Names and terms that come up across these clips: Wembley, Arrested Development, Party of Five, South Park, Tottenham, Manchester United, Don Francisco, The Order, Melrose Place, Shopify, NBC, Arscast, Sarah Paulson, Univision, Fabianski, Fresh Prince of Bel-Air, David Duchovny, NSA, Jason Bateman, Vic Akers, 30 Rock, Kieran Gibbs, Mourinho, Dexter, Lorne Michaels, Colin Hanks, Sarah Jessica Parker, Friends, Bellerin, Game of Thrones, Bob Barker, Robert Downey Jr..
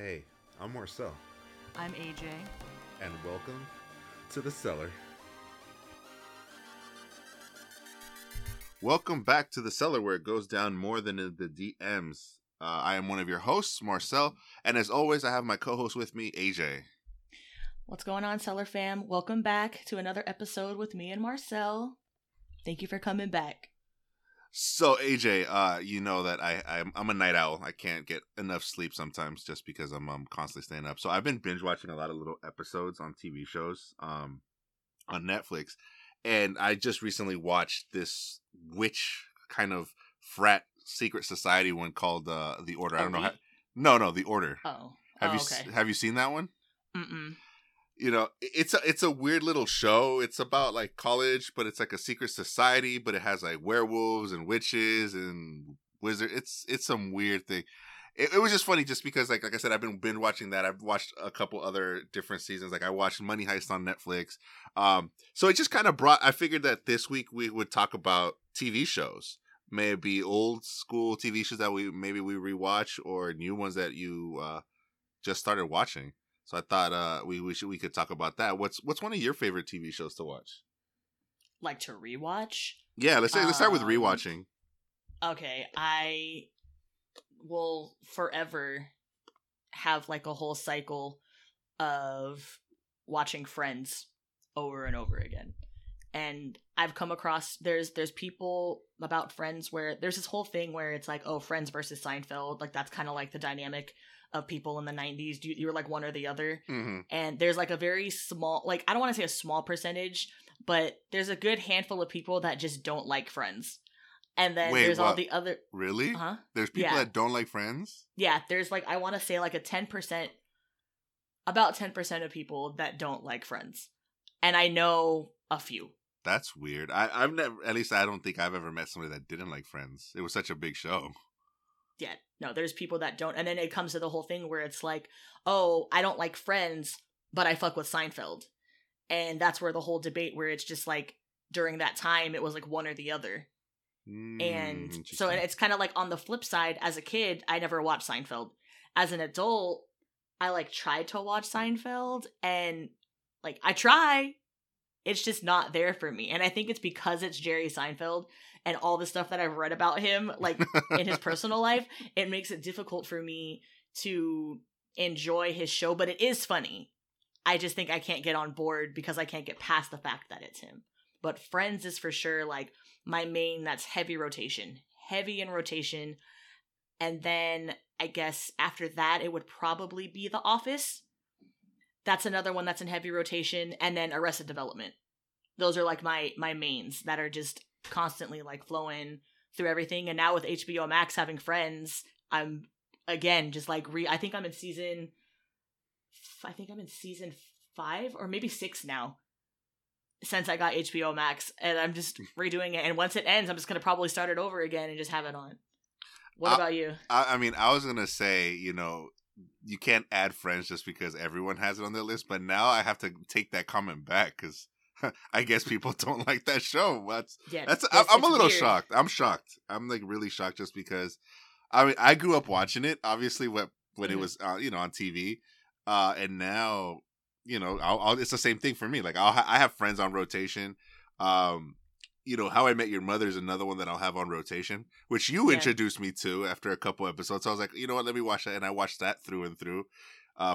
Hey, I'm Marcell. I'm AJ. And welcome to The Cellar. Welcome back to The Cellar, where it goes down more than in the DMs. I am one of your hosts, Marcell, and as always, I have my co-host with me, AJ. What's going on, Cellar fam? Welcome back to another episode with me and Marcell. Thank you for coming back. So, AJ, you know that I'm a night owl. I can't get enough sleep sometimes just because I'm constantly staying up. So I've been binge watching a lot of little episodes on TV shows on Netflix. And I just recently watched this witch kind of frat secret society one called The Order. I don't know. No, The Order. Oh. Have you seen that one? Mm-mm. You know, it's a weird little show. It's about like college, but it's like a secret society, but it has like werewolves and witches and wizards. It's some weird thing. It was just funny just because like I said, I've been watching that. I've watched a couple other different seasons. Like I watched Money Heist on Netflix. So it just kind of I figured that this week we would talk about TV shows. Maybe old school TV shows that we rewatch or new ones that you just started watching. So I thought we could talk about that. What's one of your favorite TV shows to watch? Like to rewatch? Yeah, let's start with rewatching. Okay, I will forever have like a whole cycle of watching Friends over and over again. And I've come across there's people about Friends where there's this whole thing where it's like, oh, Friends versus Seinfeld, like that's kind of like the dynamic of people in the 90s. You were like one or the other. Mm-hmm. And there's like a very small, like I don't want to say a small percentage, but there's a good handful of people that just don't like Friends. And then all the other... Really? Huh? There's people that don't like Friends? Yeah, there's like, I want to say like a 10%, about 10% of people that don't like Friends. And I know a few. That's weird. I've never, at least I don't think I've ever met somebody that didn't like Friends. It was such a big show. Yeah, no, there's people that don't. And then it comes to the whole thing where it's like, oh, I don't like Friends, but I fuck with Seinfeld. And that's where the whole debate where it's just like, during that time, it was like one or the other. And so it's kind of like on the flip side, as a kid, I never watched Seinfeld. As an adult, I like tried to watch Seinfeld and like, I try. It's just not there for me. And I think it's because it's Jerry Seinfeld and all the stuff that I've read about him, like in his personal life, it makes it difficult for me to enjoy his show, but it is funny. I just think I can't get on board because I can't get past the fact that it's him. But Friends is for sure like my main, that's heavy in rotation. And then I guess after that, it would probably be The Office. That's another one that's in heavy rotation, and then Arrested Development. Those are like my mains that are just constantly like flowing through everything. And now with HBO Max having Friends, I'm again just like I think I'm in season 5 or maybe 6 now since I got HBO Max, and I'm just redoing it. And once it ends, I'm just gonna probably start it over again and just have it on. What about you? I mean, I was gonna say, you know, you can't add Friends just because everyone has it on their list, but now I have to take that comment back because I guess people don't like that show. I'm a little weird. Shocked. I'm shocked. I'm like really shocked just because, I mean, I grew up watching it, obviously when it was, you know, on TV, and now, you know, it's the same thing for me. Like I have Friends on rotation. You know, How I Met Your Mother is another one that I'll have on rotation, which you introduced me to after a couple episodes. So I was like, you know what, let me watch that. And I watched that through and through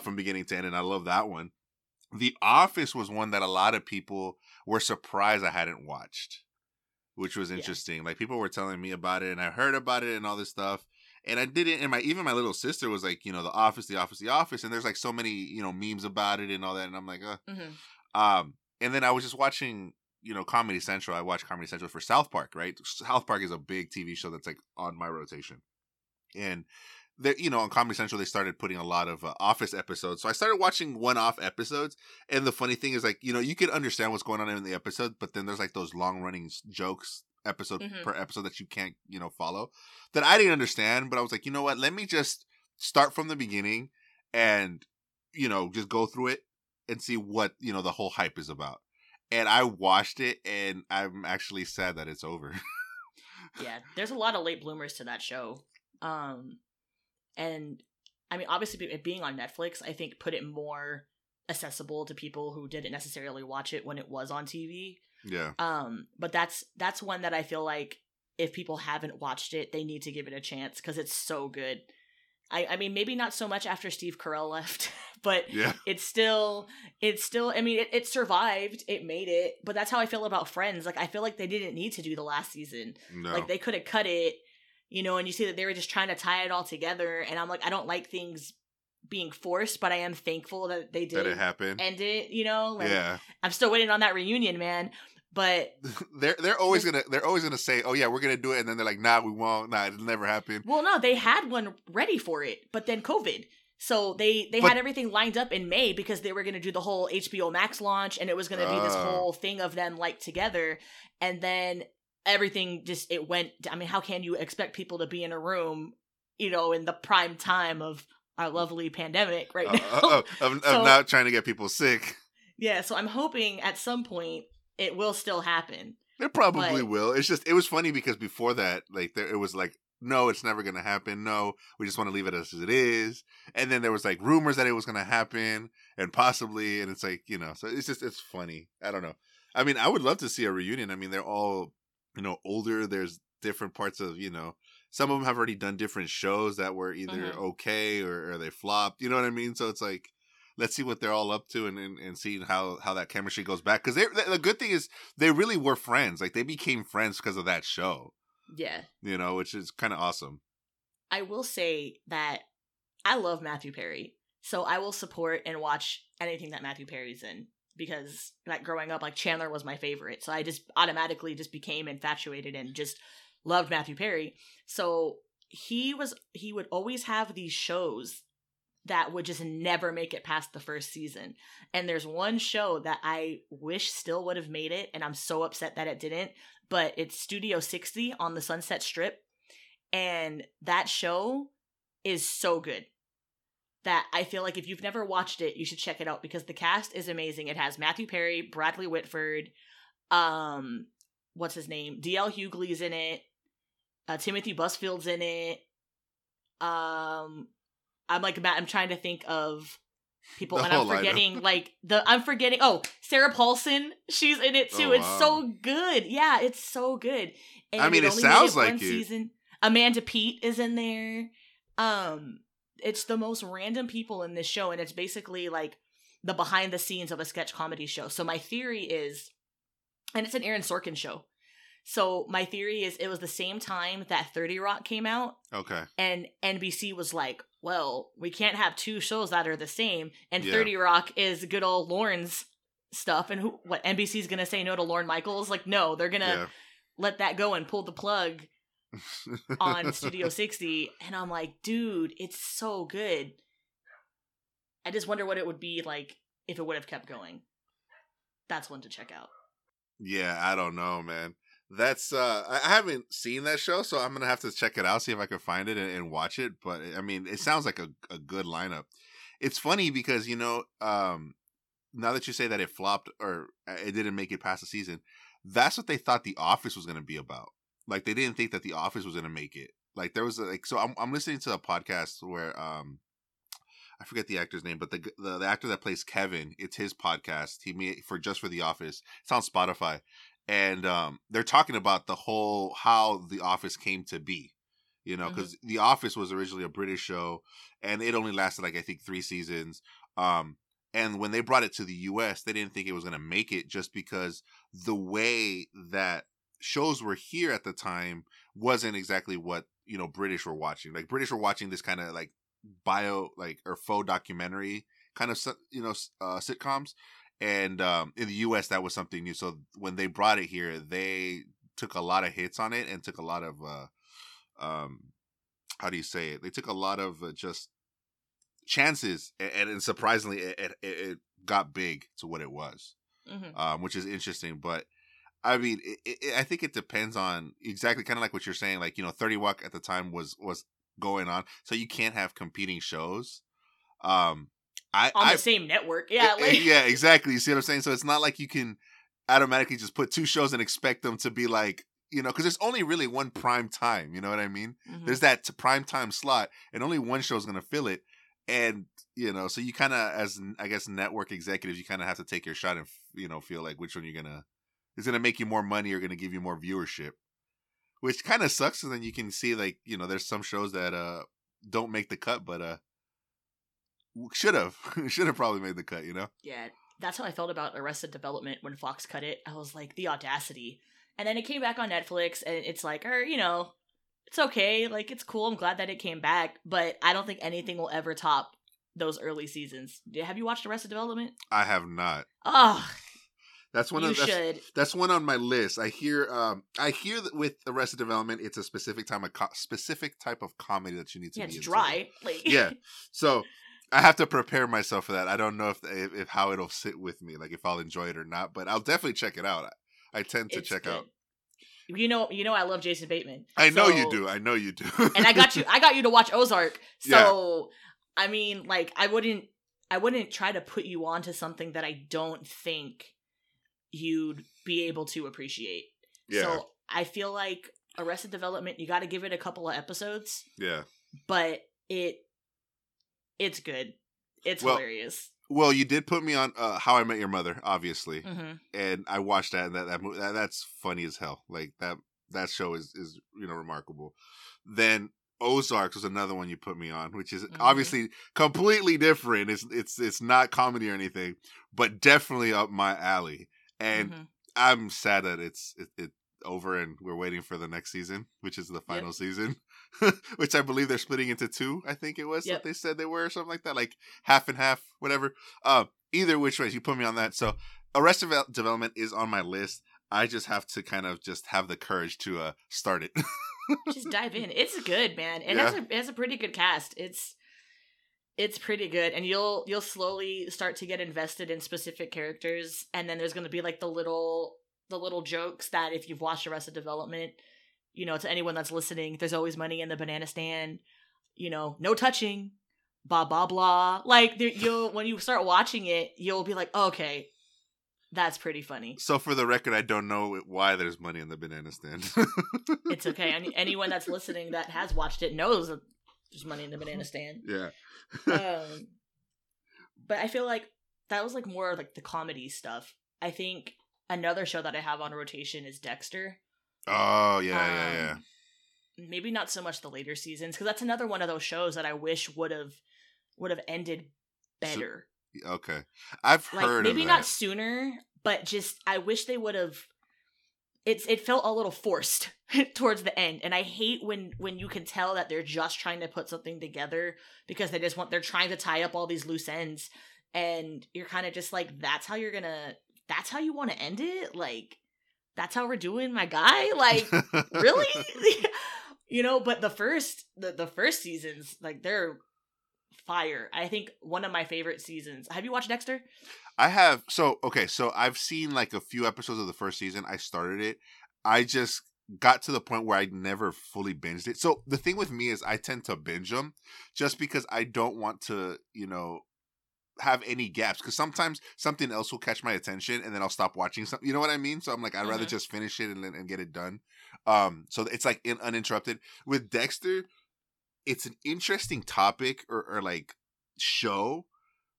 from beginning to end. And I love that one. The Office was one that a lot of people were surprised I hadn't watched, which was interesting. Yeah. Like people were telling me about it and I heard about it and all this stuff. And I didn't, and even my little sister was like, you know, The Office. And there's like so many, you know, memes about it and all that. And I'm like, mm-hmm. And then I was just watching, you know, Comedy Central. I watch Comedy Central for South Park, right? South Park is a big TV show that's like on my rotation. And, you know, on Comedy Central, they started putting a lot of Office episodes. So I started watching one-off episodes. And the funny thing is, like, you know, you can understand what's going on in the episode, but then there's like those long-running jokes episode per episode that you can't, you know, follow, that I didn't understand. But I was like, you know what? Let me just start from the beginning and, you know, just go through it and see what, you know, the whole hype is about. And I watched it, and I'm actually sad that it's over. Yeah, there's a lot of late bloomers to that show. And I mean, obviously it being on Netflix, I think put it more accessible to people who didn't necessarily watch it when it was on TV. Yeah. But that's one that I feel like if people haven't watched it, they need to give it a chance because it's so good. I mean, maybe not so much after Steve Carell left, but yeah. it's still, I mean, it survived, it made it, but that's how I feel about Friends. Like, I feel like they didn't need to do the last season. No. Like, they could have cut it, you know, and you see that they were just trying to tie it all together. And I'm like, I don't like things being forced, but I am thankful that they did end it, you know? Like, yeah. I'm still waiting on that reunion, man. But they're always gonna say, oh yeah, we're gonna do it, and then they're like, nah, we won't, nah, it'll never happen. Well, no, they had one ready for it, but then COVID. So they had everything lined up in May because they were gonna do the whole HBO Max launch, and it was gonna be this whole thing of them like together, and then everything just it went. I mean, how can you expect people to be in a room, you know, in the prime time of our lovely pandemic right now? I'm not trying to get people sick. Yeah, so I'm hoping at some point. It will still happen. It probably will. It's just, it was funny because before that, like, there, it was like, no, it's never going to happen. No, we just want to leave it as it is. And then there was like rumors that it was going to happen and possibly, and it's like, you know, so it's just, it's funny. I don't know. I mean, I would love to see a reunion. I mean, they're all, you know, older. There's different parts of, you know, some of them have already done different shows that were either okay or they flopped. You know what I mean? So it's like, let's see what they're all up to and see how that chemistry goes back. Because the good thing is they really were friends. Like, they became friends because of that show. Yeah. You know, which is kind of awesome. I will say that I love Matthew Perry. So I will support and watch anything that Matthew Perry's in. Because, like, growing up, like, Chandler was my favorite. So I just automatically just became infatuated and just loved Matthew Perry. So he would always have these shows that would just never make it past the first season. And there's one show that I wish still would have made it, and I'm so upset that it didn't, but it's Studio 60 on the Sunset Strip. And that show is so good that I feel like if you've never watched it, you should check it out because the cast is amazing. It has Matthew Perry, Bradley Whitford, what's his name? D.L. Hughley's in it. Timothy Busfield's in it. I'm trying to think of people, and I'm forgetting, Sarah Paulson, she's in it too. Oh, wow. It's so good. Yeah, it's so good. And I mean, it sounds like season. Amanda Peet is in there. It's the most random people in this show, and it's basically like the behind the scenes of a sketch comedy show. So my theory is, and it's an Aaron Sorkin show. So my theory is it was the same time that 30 Rock came out. Okay. And NBC was like, well, we can't have two shows that are the same. And 30 Rock is good old Lorne's stuff. And NBC's going to say no to Lorne Michaels? Like, no, they're going to let that go and pull the plug on Studio 60. And I'm like, dude, it's so good. I just wonder what it would be like if it would have kept going. That's one to check out. Yeah, I don't know, man. That's I haven't seen that show, so I'm going to have to check it out, see if I can find it and watch it. But, I mean, it sounds like a good lineup. It's funny because, you know, now that you say that it flopped or it didn't make it past the season, that's what they thought The Office was going to be about. Like, they didn't think that The Office was going to make it. Like, there was so I'm listening to a podcast where I forget the actor's name, but the actor that plays Kevin, it's his podcast. He made for The Office. It's on Spotify. And they're talking about the whole how The Office came to be, you know, because The Office was originally a British show and it only lasted like, I think, 3 seasons. And when they brought it to the U.S., they didn't think it was going to make it just because the way that shows were here at the time wasn't exactly what, you know, British were watching. Like, British were watching this kind of like bio like or faux documentary kind of, you know, sitcoms. And in the U.S., that was something new. So when they brought it here, they took a lot of hits on it and took a lot of, how do you say it? They took a lot of just chances. And surprisingly, it got big to what it was, which is interesting. But, I mean, I think it depends on exactly kind of like what you're saying. Like, you know, 30 Rock at the time was going on. So you can't have competing shows. On the same network. Yeah. Yeah, exactly. You see what I'm saying? So it's not like you can automatically just put 2 shows and expect them to be like, you know, because there's only really one prime time. You know what I mean? There's that prime time slot and only one show is going to fill it. And, you know, so you kind of, as I guess network executives, you kind of have to take your shot and, you know, feel like which one you're going to, is going to make you more money or going to give you more viewership, which kind of sucks. So then you can see, like, you know, there's some shows that don't make the cut, but should have probably made the cut, you know? Yeah. That's how I felt about Arrested Development when Fox cut it. I was like, the audacity. And then it came back on Netflix, and it's like, or, you know, it's okay. Like, it's cool. I'm glad that it came back. But I don't think anything will ever top those early seasons. Have you watched Arrested Development? I have not. Oh, that's one. That's one on my list. I hear that with Arrested Development, it's a specific type of comedy that you need to be into. Dry. Like... Yeah. So... I have to prepare myself for that. I don't know if how it'll sit with me, like if I'll enjoy it or not, but I'll definitely check it out. I tend to check out. You know, I love Jason Bateman. I know you do. And I got you to watch Ozark. So, yeah. I mean, like I wouldn't try to put you onto something that I don't think you'd be able to appreciate. Yeah. So I feel like Arrested Development, you got to give it a couple of episodes. Yeah. But it's good. It's hilarious. Well, you did put me on How I Met Your Mother, obviously, mm-hmm. and I watched that. And that movie, that's funny as hell. Like that show is you know, remarkable. Then Ozark was another one you put me on, which is mm-hmm. obviously completely different. It's not comedy or anything, but definitely up my alley. And mm-hmm. I'm sad that it's over, and we're waiting for the next season, which is the final season. Which I believe they're splitting into two, I think it was what they said they were, or something like that, like half and half, whatever. Either which way, you put me on that. So Arrested Development is on my list. I just have to kind of just have the courage to start it. Just dive in. It's good, man. And it has a pretty good cast. It's pretty good. And you'll slowly start to get invested in specific characters, and then there's going to be like the little jokes that if you've watched Arrested Development, you know, to anyone that's listening, there's always money in the banana stand, you know, no touching, blah, blah, blah. Like, when you start watching it, you'll be like, oh, okay, that's pretty funny. So for the record, I don't know why there's money in the banana stand. It's okay. Anyone that's listening that has watched it knows that there's money in the banana stand. Yeah. But I feel like that was like more like the comedy stuff. I think another show that I have on rotation is Dexter. Oh, yeah. Maybe not so much the later seasons, because that's another one of those shows that I wish would have ended better. Okay. I've heard maybe of not sooner, but just I wish they would have. It felt a little forced towards the end, and I hate when you can tell that they're just trying to put something together because they're trying to tie up all these loose ends, and you're kind of just like, that's how you want to end it? Like, that's how we're doing, my guy? Like, really? You know, but the first seasons, like, they're fire. I think one of my favorite seasons. Have you watched Dexter? I have. So I've seen like a few episodes of the first season. I started it. I just got to the point where I never fully binged it. So the thing with me is I tend to binge them just because I don't want to, you know, have any gaps, because sometimes something else will catch my attention and then I'll stop watching something, you know what I mean? So I'm like, I'd rather just finish it and get it done. So it's like uninterrupted. With Dexter, it's an interesting topic or like show,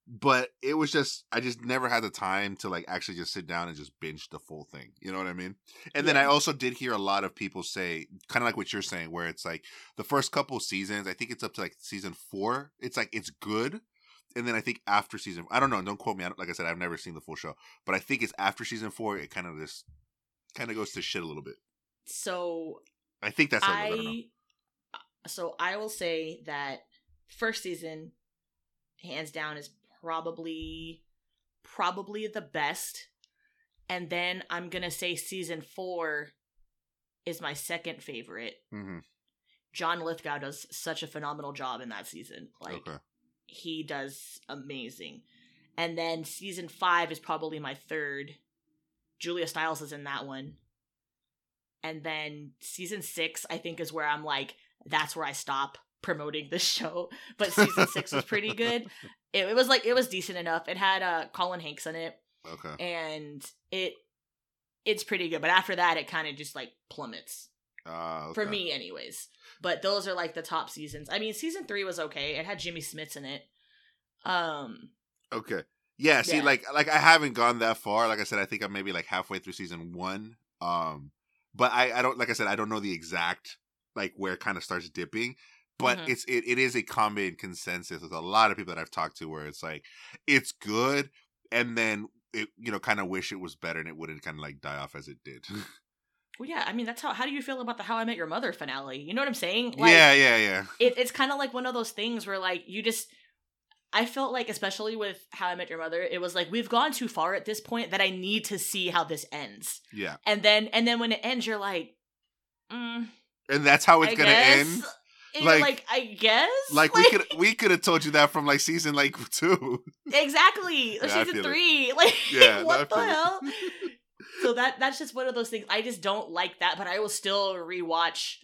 but it was just, I just never had the time to like actually just sit down and just binge the full thing. You know what I mean? And then I also did hear a lot of people say, kind of like what you're saying, where it's like the first couple seasons, I think it's up to like season 4. It's like, it's good. And then I think after season, I don't know, don't quote me. Like I said, I've never seen the full show, but I think it's after season 4, it kind of goes to shit a little bit. So I think that's how I don't know. So I will say that first season, hands down, is probably the best. And then I'm gonna say season 4 is my second favorite. Mm-hmm. John Lithgow does such a phenomenal job in that season. Like. Okay. He does amazing. And then season 5 is probably my third. Julia Stiles is in that one. And then season 6, I think, is where I'm like, that's where I stop promoting the show. But season 6 was pretty good. It was decent enough. It had Colin Hanks in it. Okay. And it's pretty good. But after that, it kind of just like plummets. Okay. For me anyways, but those are like the top seasons. I mean, season 3 was okay. It had Jimmy Smits in it, Okay. Yeah, see, like I haven't gone that far. Like I said, I think I'm maybe like halfway through season one. But I don't, like I said, I don't know the exact, like, where it kind of starts dipping. But mm-hmm. it is a common consensus with a lot of people that I've talked to where it's like, it's good. And then, it, you know, kind of wish it was better and it wouldn't kind of like die off as it did. Well, yeah, I mean, that's how do you feel about the How I Met Your Mother finale? You know what I'm saying? Like, yeah. It's kind of like one of those things where, like, you just, I felt like, especially with How I Met Your Mother, it was like, we've gone too far at this point that I need to see how this ends. Yeah. And then when it ends, you're like, and that's how it's going to end? Like, I guess? Like we could have told you that from, like, season, like, 2. Exactly. Or yeah, season 3. It. Like, yeah, what the hell? So that's just one of those things. I just don't like that, but I will still rewatch,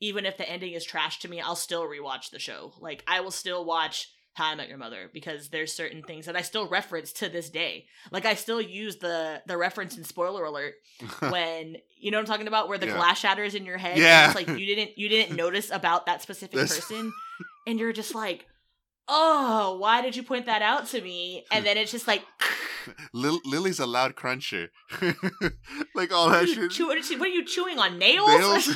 even if the ending is trash to me, I'll still rewatch the show. Like, I will still watch How I Met Your Mother because there's certain things that I still reference to this day. Like, I still use the reference in Spoiler Alert when, you know what I'm talking about, where the glass shatters in your head. Yeah. And it's like, you didn't notice about that specific person. And you're just like, oh, why did you point that out to me? And then it's just like... Lily's a loud cruncher. Like all that shit. What are you chewing on? Nails?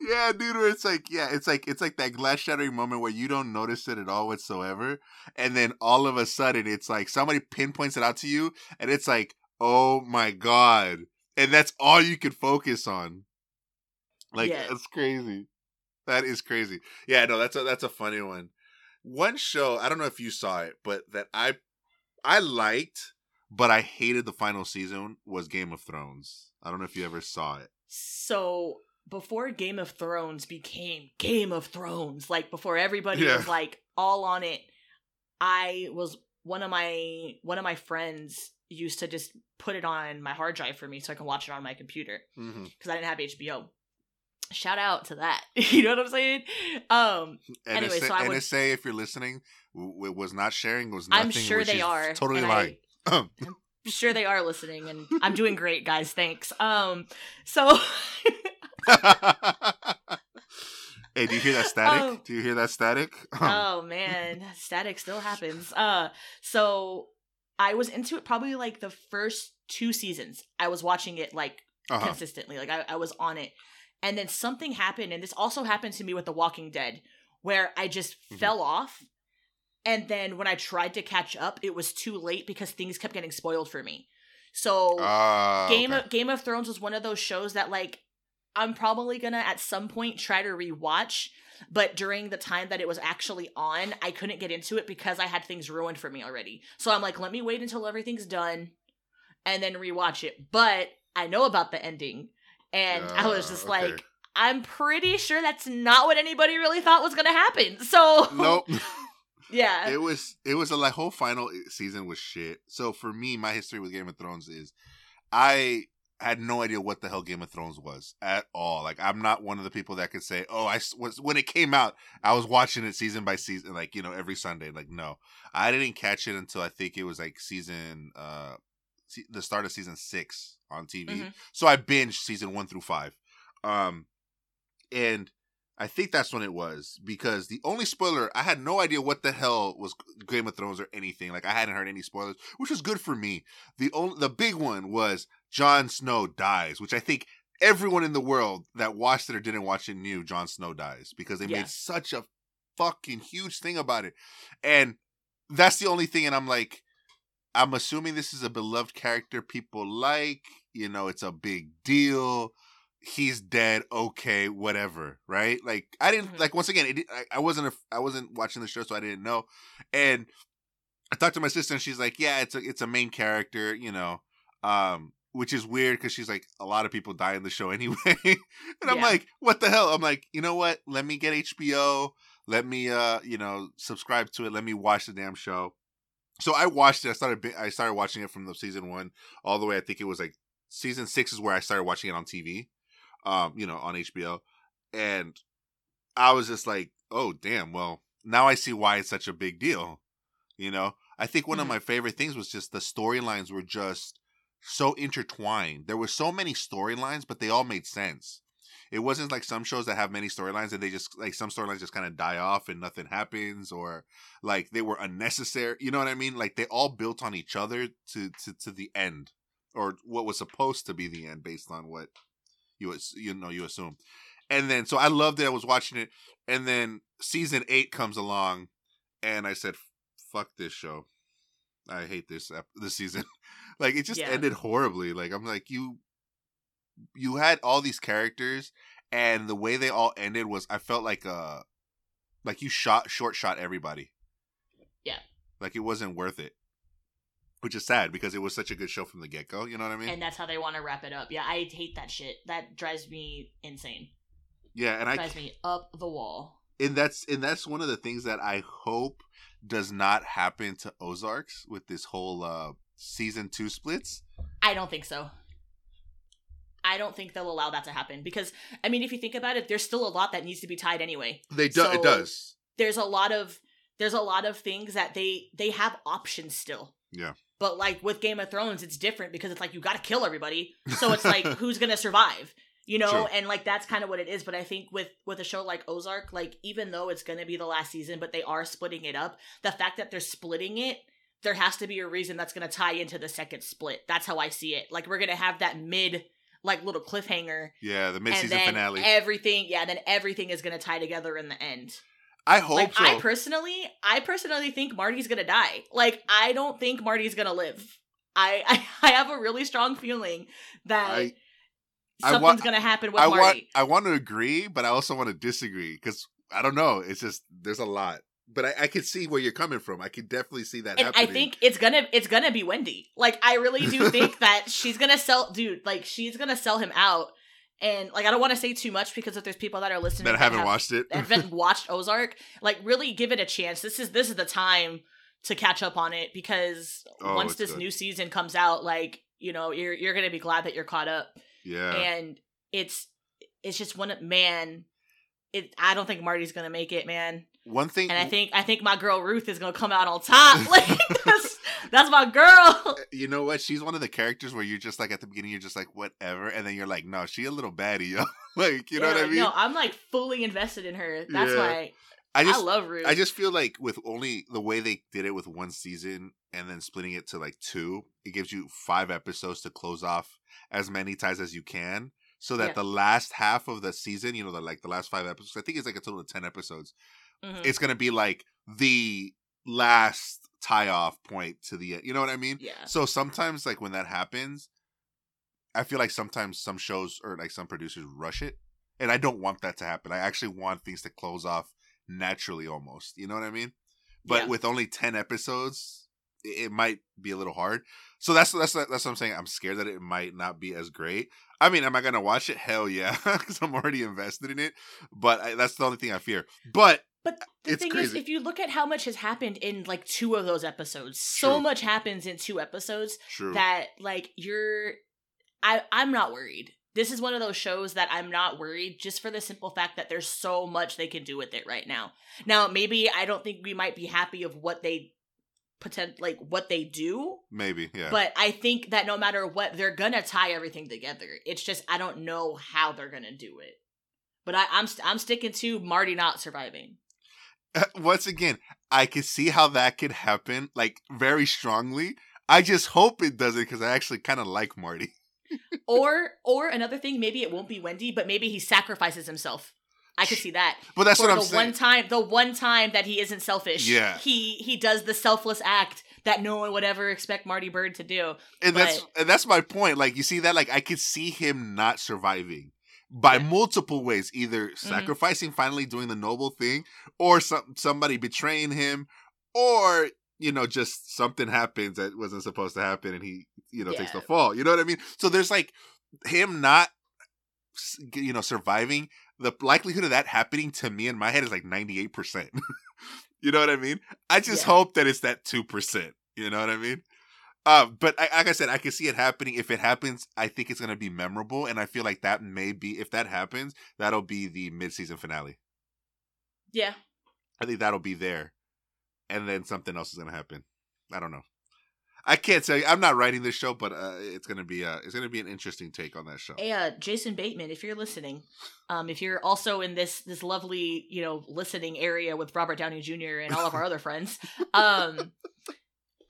Yeah, dude, where it's like that glass shattering moment where you don't notice it at all whatsoever. And then all of a sudden it's like somebody pinpoints it out to you and it's like, oh my God. And that's all you can focus on. Like, that's crazy. That is crazy. Yeah, no, that's a funny one. One show, I don't know if you saw it, but that I liked, but I hated the final season was Game of Thrones. I don't know if you ever saw it. So before Game of Thrones became Game of Thrones, like before everybody was like all on it, I was one of my friends used to just put it on my hard drive for me so I can watch it on my computer because I didn't have HBO. Shout out to that. You know what I'm saying? NSA, anyway, so I would... NSA, if you're listening, it was not sharing. Was nothing. I'm sure they are. Totally lying. I'm sure they are listening, and I'm doing great, guys. Thanks. So... Hey, do you hear that static? Oh, man. Static still happens. So I was into it probably, like, the first 2 seasons. I was watching it, like, consistently. Like, I was on it. And then something happened, and this also happened to me with The Walking Dead, where I just fell off. And then when I tried to catch up, it was too late because things kept getting spoiled for me. So Game of Thrones was one of those shows that, like, I'm probably going to at some point try to rewatch. But during the time that it was actually on, I couldn't get into it because I had things ruined for me already. So I'm like, let me wait until everything's done and then rewatch it. But I know about the ending. And I was just like, I'm pretty sure that's not what anybody really thought was going to happen. So nope. Yeah. It was like whole final season was shit. So for me, my history with Game of Thrones is I had no idea what the hell Game of Thrones was at all. Like, I'm not one of the people that could say, oh, when it came out, I was watching it season by season, like, you know, every Sunday. Like, no, I didn't catch it until I think it was like season, the start of season 6 on TV. Mm-hmm. So I binged season 1 through 5. And I think that's when it was, because the only spoiler, I had no idea what the hell was Game of Thrones or anything. Like, I hadn't heard any spoilers, which was good for me. The big one was Jon Snow dies, which I think everyone in the world that watched it or didn't watch it knew Jon Snow dies because they made such a fucking huge thing about it. And that's the only thing. And I'm like, I'm assuming this is a beloved character people like, you know, it's a big deal. He's dead. Okay, whatever. Right? Like, I didn't, like, once again, I wasn't watching the show, so I didn't know. And I talked to my sister and she's like, yeah, it's a main character, you know, which is weird because she's like, a lot of people die in the show anyway. And I'm like, what the hell? I'm like, you know what? Let me get HBO. Let me, you know, subscribe to it. Let me watch the damn show. So I watched it. I started watching it from the season 1 all the way. I think it was like season 6 is where I started watching it on TV, you know, on HBO. And I was just like, oh, damn. Well, now I see why it's such a big deal. You know, I think one of my favorite things was just the storylines were just so intertwined. There were so many storylines, but they all made sense. it wasn't like some shows that have many storylines and they just like some storylines just kind of die off and nothing happens, or like they were unnecessary. You know what I mean? Like they all built on each other to the end, or what was supposed to be the end based on what you assume. And then, so I loved it. I was watching it. And then season 8 comes along and I said, fuck this show. I hate this season. Like it just ended horribly. Like I'm like, you had all these characters and the way they all ended was, I felt like you short shot everybody. Yeah. Like it wasn't worth it. Which is sad because it was such a good show from the get-go. You know what I mean? And that's how they want to wrap it up. Yeah, I hate that shit. That drives me insane. Yeah, and drives me up the wall. And that's one of the things that I hope does not happen to Ozarks with this whole season 2 splits. I don't think so. I don't think they'll allow that to happen because, I mean, if you think about it, there's still a lot that needs to be tied anyway. It does. There's a lot of things that they have options still. Yeah. But like with Game of Thrones, it's different because it's like you got to kill everybody. So it's like who's going to survive, you know? Sure. And like that's kind of what it is. But I think with a show like Ozark, like even though it's going to be the last season, but they are splitting it up, the fact that they're splitting it, there has to be a reason that's going to tie into the second split. That's how I see it. Like we're going to have that mid like little cliffhanger. Yeah, the mid-season finale. Then everything is going to tie together in the end. I hope so. I personally think Marty's gonna die. Like, I don't think Marty's gonna live. I have a really strong feeling that something's gonna happen with Marty. I want to agree, but I also want to disagree because I don't know. It's just there's a lot, but I can see where you're coming from. I can definitely see that happening. I think it's gonna be Wendy. Like, I really do think that she's gonna sell, dude. Like, she's gonna sell him out. And, like, I don't want to say too much because if there's people that are listening that haven't watched it, haven't watched Ozark, like, really give it a chance. This is the time to catch up on it because once this new season comes out, like, you know, you're going to be glad that you're caught up. Yeah. And it's just one, man, I don't think Marty's going to make it, man. One thing. And I think my girl Ruth is going to come out on top. Like, that's my girl. You know what? She's one of the characters where you're just like, at the beginning, you're just like, whatever. And then you're like, no, she a little baddie, yo. Like, you know what I mean? No, I'm like fully invested in her. That's why I love Ruth. I just feel like with only the way they did it with one season and then splitting it to like 2, it gives you 5 episodes to close off as many ties as you can. So that the last half of the season, you know, the last 5 episodes, I think it's like a total of 10 episodes. Mm-hmm. It's going to be like the last tie-off point to the end. You know what I mean? Yeah. So sometimes, like, when that happens, I feel like sometimes some shows or, like, some producers rush it. And I don't want that to happen. I actually want things to close off naturally almost. You know what I mean? But with only 10 episodes, it might be a little hard. So that's what I'm saying. I'm scared that it might not be as great. I mean, am I going to watch it? Hell yeah. Because I'm already invested in it. But that's the only thing I fear. But the thing is, if you look at how much has happened in, like, 2 of those episodes, so much happens in 2 episodes that, like, I'm not worried. This is one of those shows that I'm not worried just for the simple fact that there's so much they can do with it right now. Now, maybe I don't think we might be happy of what they what they do. Maybe, yeah. But I think that no matter what, they're going to tie everything together. It's just I don't know how they're going to do it. But I'm sticking to Marty not surviving. Once again, I can see how that could happen, like, very strongly. I just hope it doesn't because I actually kind of like Marty. or another thing, maybe it won't be Wendy, but maybe he sacrifices himself. I could see that. But that's what I'm saying. The one time that he isn't selfish, he does the selfless act that no one would ever expect Marty Bird to do. And that's my point. Like, you see that? Like, I could see him not surviving. By multiple ways, either sacrificing, finally doing the noble thing, or somebody betraying him, or, you know, just something happens that wasn't supposed to happen and he, you know, takes the fall. You know what I mean? So there's, like, him not, you know, surviving. The likelihood of that happening to me in my head is like 98%. You know what I mean? I just hope that it's that 2%. You know what I mean? But like I said, I can see it happening. If it happens, I think it's going to be memorable. And I feel like that may be, if that happens, that'll be the mid-season finale. Yeah. I think that'll be there. And then something else is going to happen. I don't know. I can't say I'm not writing this show, but it's gonna be an interesting take on that show. Hey, Jason Bateman, if you're listening, if you're also in this lovely, you know, listening area with Robert Downey Jr. and all of our other friends,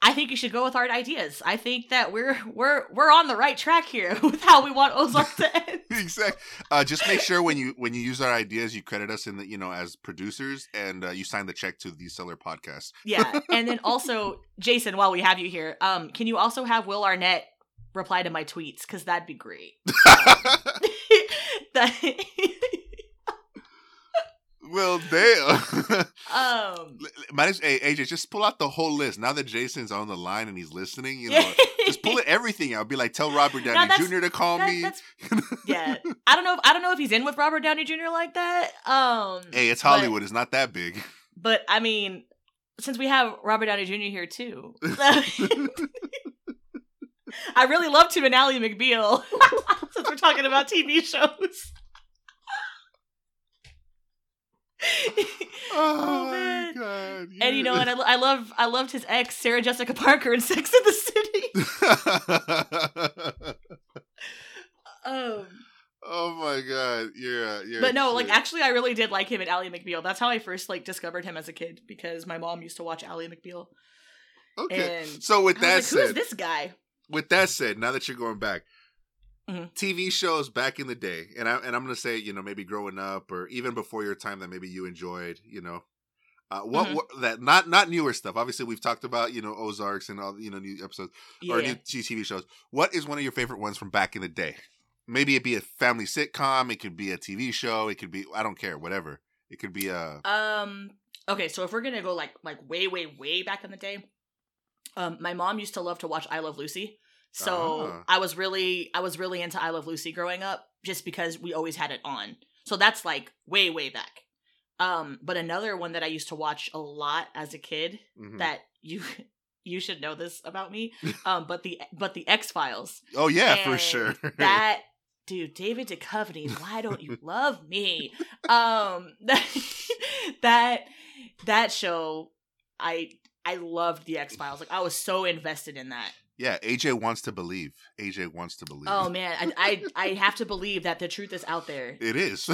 I think you should go with hard ideas. I think that we're on the right track here with how we want Ozark to end. Exactly. Just make sure when you use our ideas, you credit us in the, you know, as producers, and you sign the check to the Cellar podcast. Yeah, and then also, Jason, while we have you here, can you also have Will Arnett reply to my tweets, because that'd be great. Well, damn. AJ, just pull out the whole list. Now that Jason's on the line and he's listening, you know, just pull everything out. Be like, tell Robert Downey Jr. to call me. Yeah. I don't know if he's in with Robert Downey Jr. like that. Hey, it's Hollywood. It's not that big. But, I mean, since we have Robert Downey Jr. here, too. I really love Tim and Ally McBeal since we're talking about TV shows. Oh man. God, yeah. And you know, and I loved his ex Sarah Jessica Parker in Sex and the City. Oh my God, you're but no, shit. Like actually, I really did like him and Ally McBeal. That's how I first like discovered him as a kid, because my mom used to watch Ally McBeal. Okay, and so with that said, who's this guy? With that said, now that you're going back. Mm-hmm. TV shows back in the day, and I'm gonna say, you know, maybe growing up or even before your time that maybe you enjoyed, you know, what that not newer stuff. Obviously, we've talked about, you know, Ozarks and all, you know, new episodes or new TV shows. What is one of your favorite ones from back in the day? Maybe it be a family sitcom, it could be a TV show, it could be, I don't care, whatever. It could be a. Okay, so if we're gonna go like way back in the day, my mom used to love to watch I Love Lucy. So I was really into I Love Lucy growing up, just because we always had it on. So that's like way back. But another one that I used to watch a lot as a kid, that you should know this about me. But the X-Files. Oh yeah, and for sure. That dude, David Duchovny. Why don't you love me? That show, I loved the X-Files. Like I was so invested in that. Yeah, AJ wants to believe. Oh, man. I have to believe that the truth is out there. It is.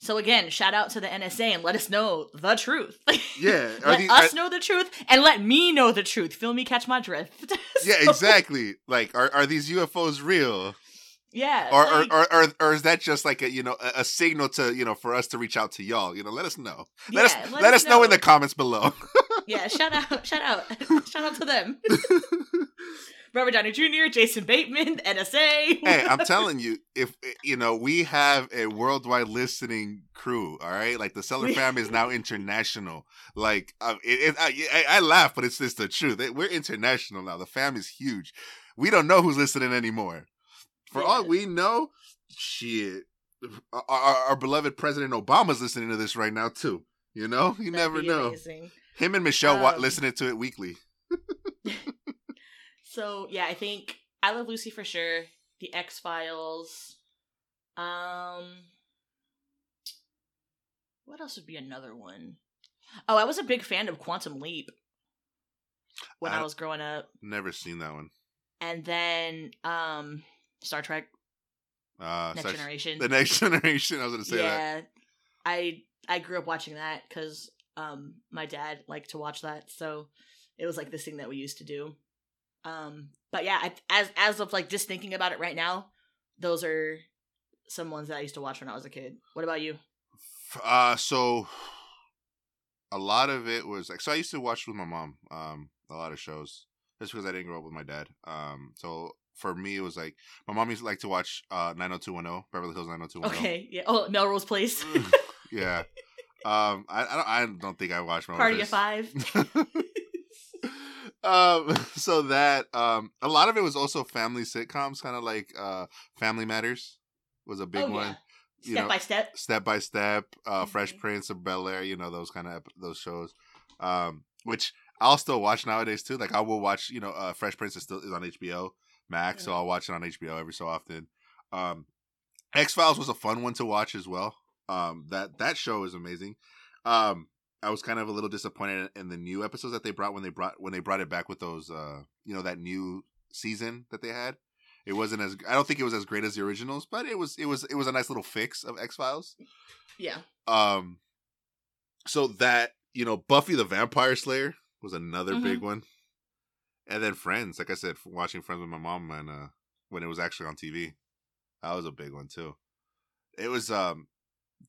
So, again, shout out to the NSA and let us know the truth. Yeah. Let us know the truth and let me know the truth. Feel me, catch my drift. So, yeah, exactly. Like, are these UFOs real? Yeah. Or is that just like a signal to, you know, for us to reach out to y'all? You know, let us know. Let us know in the comments below. Yeah, shout out to them. Robert Downey Jr., Jason Bateman, NSA. Hey, I'm telling you, if you know, we have a worldwide listening crew. All right, like the Cellar fam is now international. Like I laugh, but it's just the truth. We're international now. The fam is huge. We don't know who's listening anymore. For all we know, shit, our beloved President Obama's listening to this right now too. You know, you never know. Amazing. Him and Michelle Watt listening to it weekly. So, yeah, I think I Love Lucy for sure. The X-Files. What else would be another one? Oh, I was a big fan of Quantum Leap when I was growing up. Never seen that one. And then Star Trek. Next Generation. The Next Generation, I was going to say that. Yeah, I grew up watching that because... my dad liked to watch that, so it was like this thing that we used to do. But yeah, as of like just thinking about it right now, those are some ones that I used to watch when I was a kid. What about you? So a lot of it was like, so I used to watch with my mom, a lot of shows just because I didn't grow up with my dad. So for me, it was like my mom used to like to watch 90210, Beverly Hills 90210. Okay, yeah. Oh, Melrose Place. Yeah. I don't think I watched my Party of Five. So that a lot of it was also family sitcoms, kind of like Family Matters was a big one. Yeah. Step by Step, Fresh Prince of Bel-Air, you know, those kind of those shows, which I'll still watch nowadays too. Like I will watch, you know, Fresh Prince is on HBO Max, so I'll watch it on HBO every so often. X-Files was a fun one to watch as well. That show is amazing. I was kind of a little disappointed in the new episodes that they brought when they brought it back with those that new season that they had. It wasn't as I don't think it was as great as the originals, but it was a nice little fix of X-Files. Yeah. So that, Buffy the Vampire Slayer was another big one. And then Friends, like I said, watching Friends with my mom and when it was actually on TV. That was a big one too. It was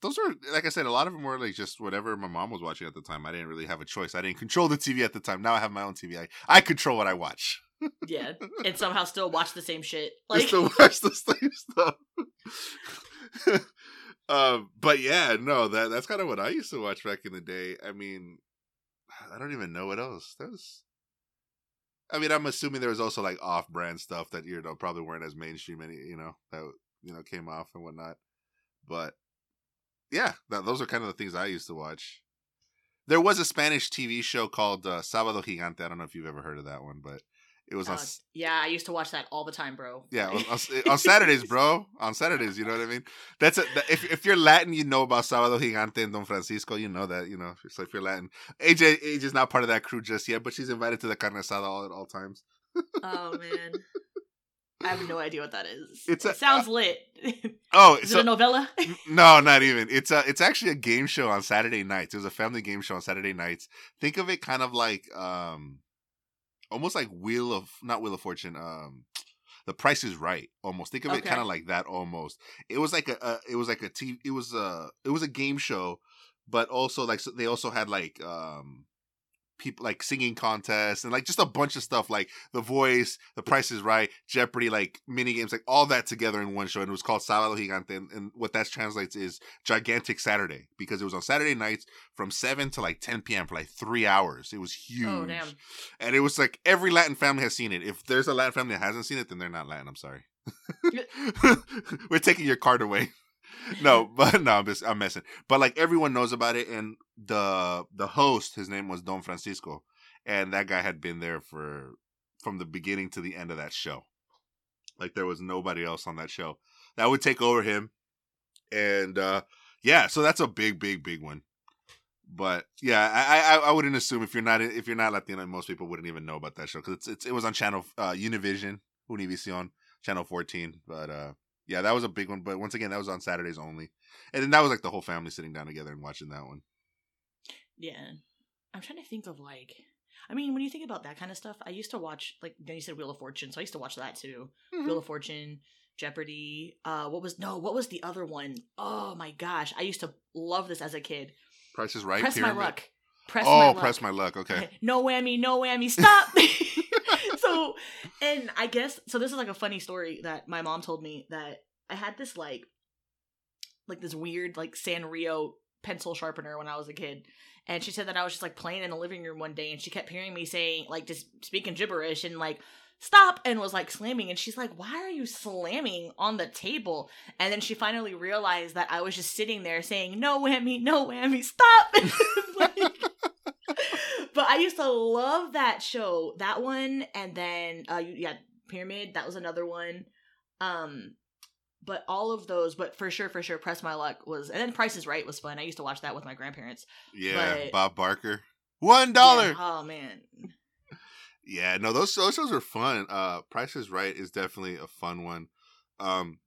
those were, like I said, a lot of them were like just whatever my mom was watching at the time. I didn't really have a choice. I didn't control the TV at the time. Now I have my own TV. I control what I watch. Yeah. And somehow still watch the same shit. Like I still watch the same stuff. But yeah, no, that's kind of what I used to watch back in the day. I mean, I don't even know what else. I'm assuming there was also like off-brand stuff that probably weren't as mainstream, that came off and whatnot. But yeah, those are kind of the things I used to watch. There was a Spanish TV show called Sábado Gigante. I don't know if you've ever heard of that one, but it was on. Yeah, I used to watch that all the time, bro. Yeah, on Saturdays, bro. On Saturdays, you know what I mean? That's if you're Latin, you know about Sábado Gigante and Don Francisco. You know that, So if you're Latin, AJ is not part of that crew just yet, but she's invited to the carne asada at all times. Oh man. I have no idea what that is. It sounds lit. Is it a novella? No, not even. It's actually a game show on Saturday nights. It was a family game show on Saturday nights. Think of it kind of like almost like Wheel of Fortune. The Price is Right. Almost think of it kind of like that. Almost it was a game show, but also like so they also had like people like singing contests and like just a bunch of stuff like The Voice, The Price is Right, Jeopardy, like mini games, like all that together in one show. And it was called Sábado Gigante, and what that translates is Gigantic Saturday, because it was on Saturday nights from 7 to like 10 p.m. for like 3 hours. It was huge. Oh, damn. And it was like every Latin family has seen it. If there's a Latin family that hasn't seen it, then they're not Latin. I'm sorry. We're taking your card away. I'm messing. But like everyone knows about it, and the host, his name was Don Francisco, and that guy had been there from the beginning to the end of that show. Like there was nobody else on that show that would take over him, and so that's a big one. But yeah, I wouldn't assume if you're not Latino, most people wouldn't even know about that show because it was on channel Univision channel 14, but. Yeah, that was a big one, but once again, that was on Saturdays only. And then that was like the whole family sitting down together and watching that one. Yeah. I'm trying to think of when you think about that kind of stuff, I used to watch, like, you said Wheel of Fortune, so I used to watch that too. Mm-hmm. Wheel of Fortune, Jeopardy, what was the other one? Oh my gosh, I used to love this as a kid. Price is Right. Press My Luck. Press My Luck, okay. No whammy, stop! So, and I guess, so this is like a funny story that my mom told me, that I had this like this weird like Sanrio pencil sharpener when I was a kid. And she said that I was just like playing in the living room one day and she kept hearing me saying, like, just speaking gibberish and like, stop, and was like slamming. And she's like, why are you slamming on the table? And then she finally realized that I was just sitting there saying, no whammy, stop. But I used to love that show, that one, and then Pyramid, that was another one. But all of those, but for sure, Press My Luck was, and then Price is Right was fun. I used to watch that with my grandparents. Yeah, but, Bob Barker, $1. Yeah, oh man. Yeah, no, those shows are fun. Price is Right is definitely a fun one.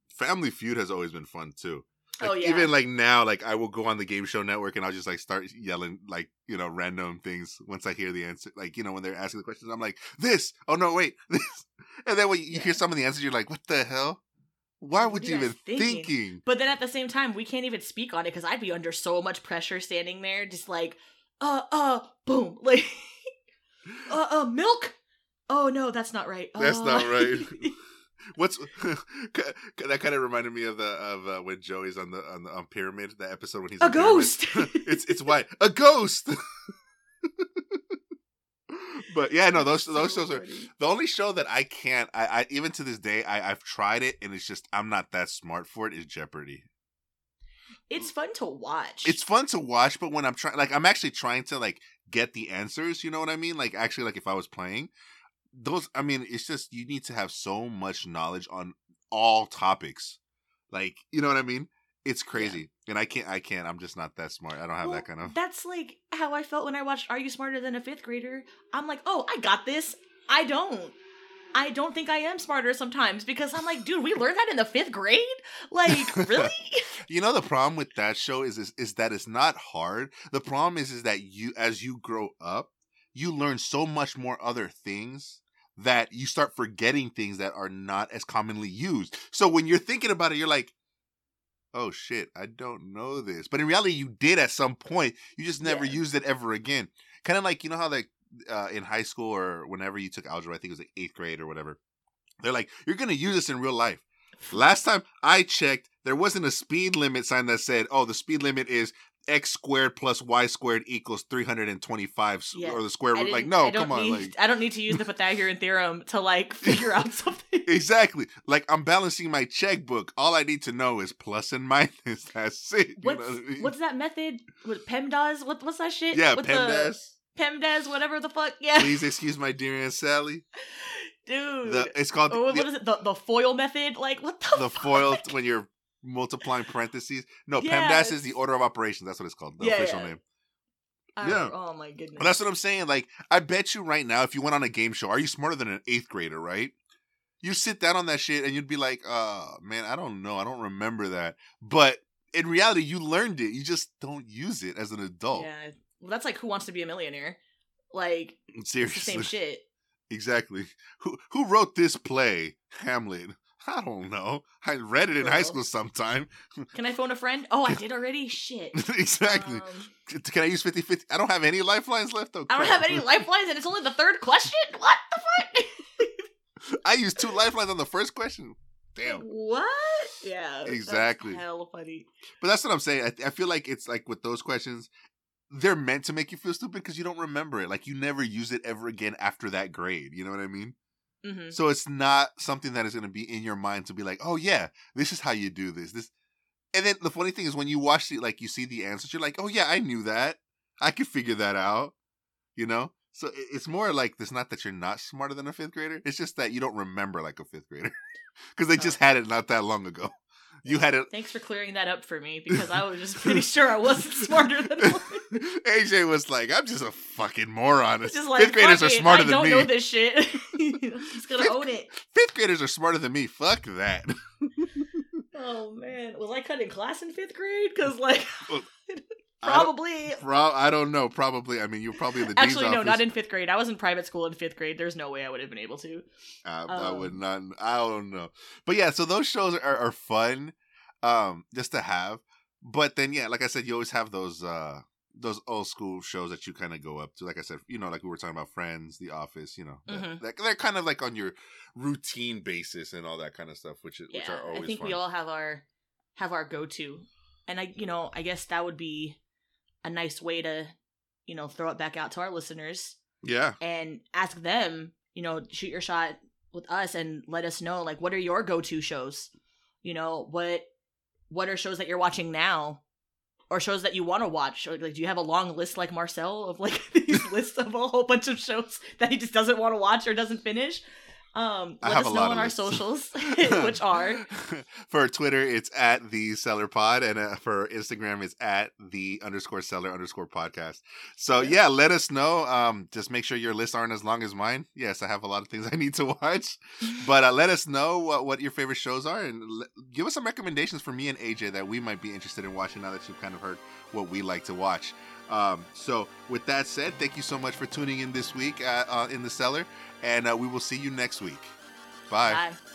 Family Feud has always been fun too. Like, oh, yeah. Even like now, like I will go on the Game Show Network and I'll just like start yelling like, random things once I hear the answer. Like, when they're asking the questions, I'm like, this. Oh, no, wait. This. And then when you hear some of the answers, you're like, what the hell? Why would you even thinking? But then at the same time, we can't even speak on it because I'd be under so much pressure standing there just like, boom. Like, milk? Oh, no, that's not right. That's not right. That kind of reminded me of when Joey's on Pyramid, that episode when he's a ghost. It's white, a ghost. But yeah, no, those shows are the only show that I can't. I even to this day I've tried it and it's just I'm not that smart for it. Is Jeopardy. It's fun to watch. But when I'm trying, like I'm actually trying to like get the answers. You know what I mean? Like actually, like if I was playing. Those, I mean, it's just you need to have so much knowledge on all topics, like you know what I mean. It's crazy. Yeah. And I can't. I'm just not that smart. I don't have that kind of... That's like how I felt when I watched Are You Smarter Than a Fifth Grader? I'm like, oh, I got this. I don't think I am smarter sometimes because I'm like, dude, we learned that in the fifth grade? Like, really? You know, the problem with that show is that it's not hard. The problem is that you, as you grow up, you learn so much more other things that you start forgetting things that are not as commonly used. So when you're thinking about it, you're like, oh shit, I don't know this. But in reality, you did at some point. You just never used it ever again. Kind of like, you know how like, in high school or whenever you took algebra, I think it was like 8th grade or whatever, they're like, you're going to use this in real life. Last time I checked, there wasn't a speed limit sign that said, oh, the speed limit is x squared plus y squared equals 325 or the square root. Like, no, come on. I don't need to use the Pythagorean theorem to like figure out something. Exactly. Like, I'm balancing my checkbook. All I need to know is plus and minus. That's it. What's that method? What, PEMDAS? What's that shit? Yeah, PEMDAS. PEMDAS, whatever the fuck, yeah. Please excuse my dear Aunt Sally. Dude. It's called... what is it? The foil method? Like, what the fuck? The foil when you're multiplying parentheses. No, yeah, PEMDAS is the order of operations. That's what it's called. The official name. Yeah. Oh, my goodness. But that's what I'm saying. Like, I bet you right now, if you went on a game show, Are You Smarter Than an 8th Grader, right? You sit down on that shit and you'd be like, man, I don't know. I don't remember that. But in reality, you learned it. You just don't use it as an adult. Yeah. Well, that's like Who Wants to Be a Millionaire? Like, seriously. It's the same shit. Exactly. Who wrote this play, Hamlet? I don't know. I read it in high school sometime. Can I phone a friend? Oh, I did already? Shit. Exactly. Can I use 50-50? I don't have any lifelines left, though. I don't have any lifelines, and it's only the third question? What the fuck? I used 2 lifelines on the first question. Damn. What? Yeah. Exactly. That's hella funny. But that's what I'm saying. I feel like it's like with those questions... They're meant to make you feel stupid because you don't remember it. Like, you never use it ever again after that grade. You know what I mean? Mm-hmm. So it's not something that is going to be in your mind to be like, oh, yeah, this is how you do this. And then the funny thing is when you watch it, like, you see the answers, you're like, oh, yeah, I knew that. I could figure that out. You know? So it's more like it's not that you're not smarter than a fifth grader. It's just that you don't remember like a fifth grader because they just had it not that long ago. You had it. Thanks for clearing that up for me because I was just pretty sure I wasn't smarter than one. AJ was like, I'm just a fucking moron. Just like, fifth graders are smarter than me. I don't know this shit. I'm just going to own it. Fifth graders are smarter than me. Fuck that. Oh, man. Was I cut in class in fifth grade? Because, like, probably. I don't know. Probably. I mean, you're probably in the dean's office. Actually, no, not in fifth grade. I was in private school in fifth grade. There's no way I would have been able to. I would not. I don't know. But yeah, so those shows are fun just to have. But then, yeah, like I said, you always have those old school shows that you kind of go up to. Like I said, you know, like we were talking about Friends, The Office, you know. Mm-hmm. They're kind of like on your routine basis and all that kind of stuff, which are always fun. I think we all have our go-to. And, I guess that would be a nice way to, you know, throw it back out to our listeners. Yeah. And ask them, you know, shoot your shot with us and let us know, like, what are your go-to shows? You know, what are shows that you're watching now or shows that you want to watch? Or, like, do you have a long list like Marcell of, like, these lists of a whole bunch of shows that he just doesn't want to watch or doesn't finish? Let us know on our socials, which are for Twitter, it's at the Cellar Pod, and for Instagram, it's at the _Cellar_podcast. So yeah, let us know. Just make sure your lists aren't as long as mine. Yes, I have a lot of things I need to watch, but let us know what your favorite shows are, and give us some recommendations for me and AJ that we might be interested in watching now that you've kind of heard what we like to watch. So with that said, thank you so much for tuning in this week in the Cellar. And we will see you next week. Bye. Bye.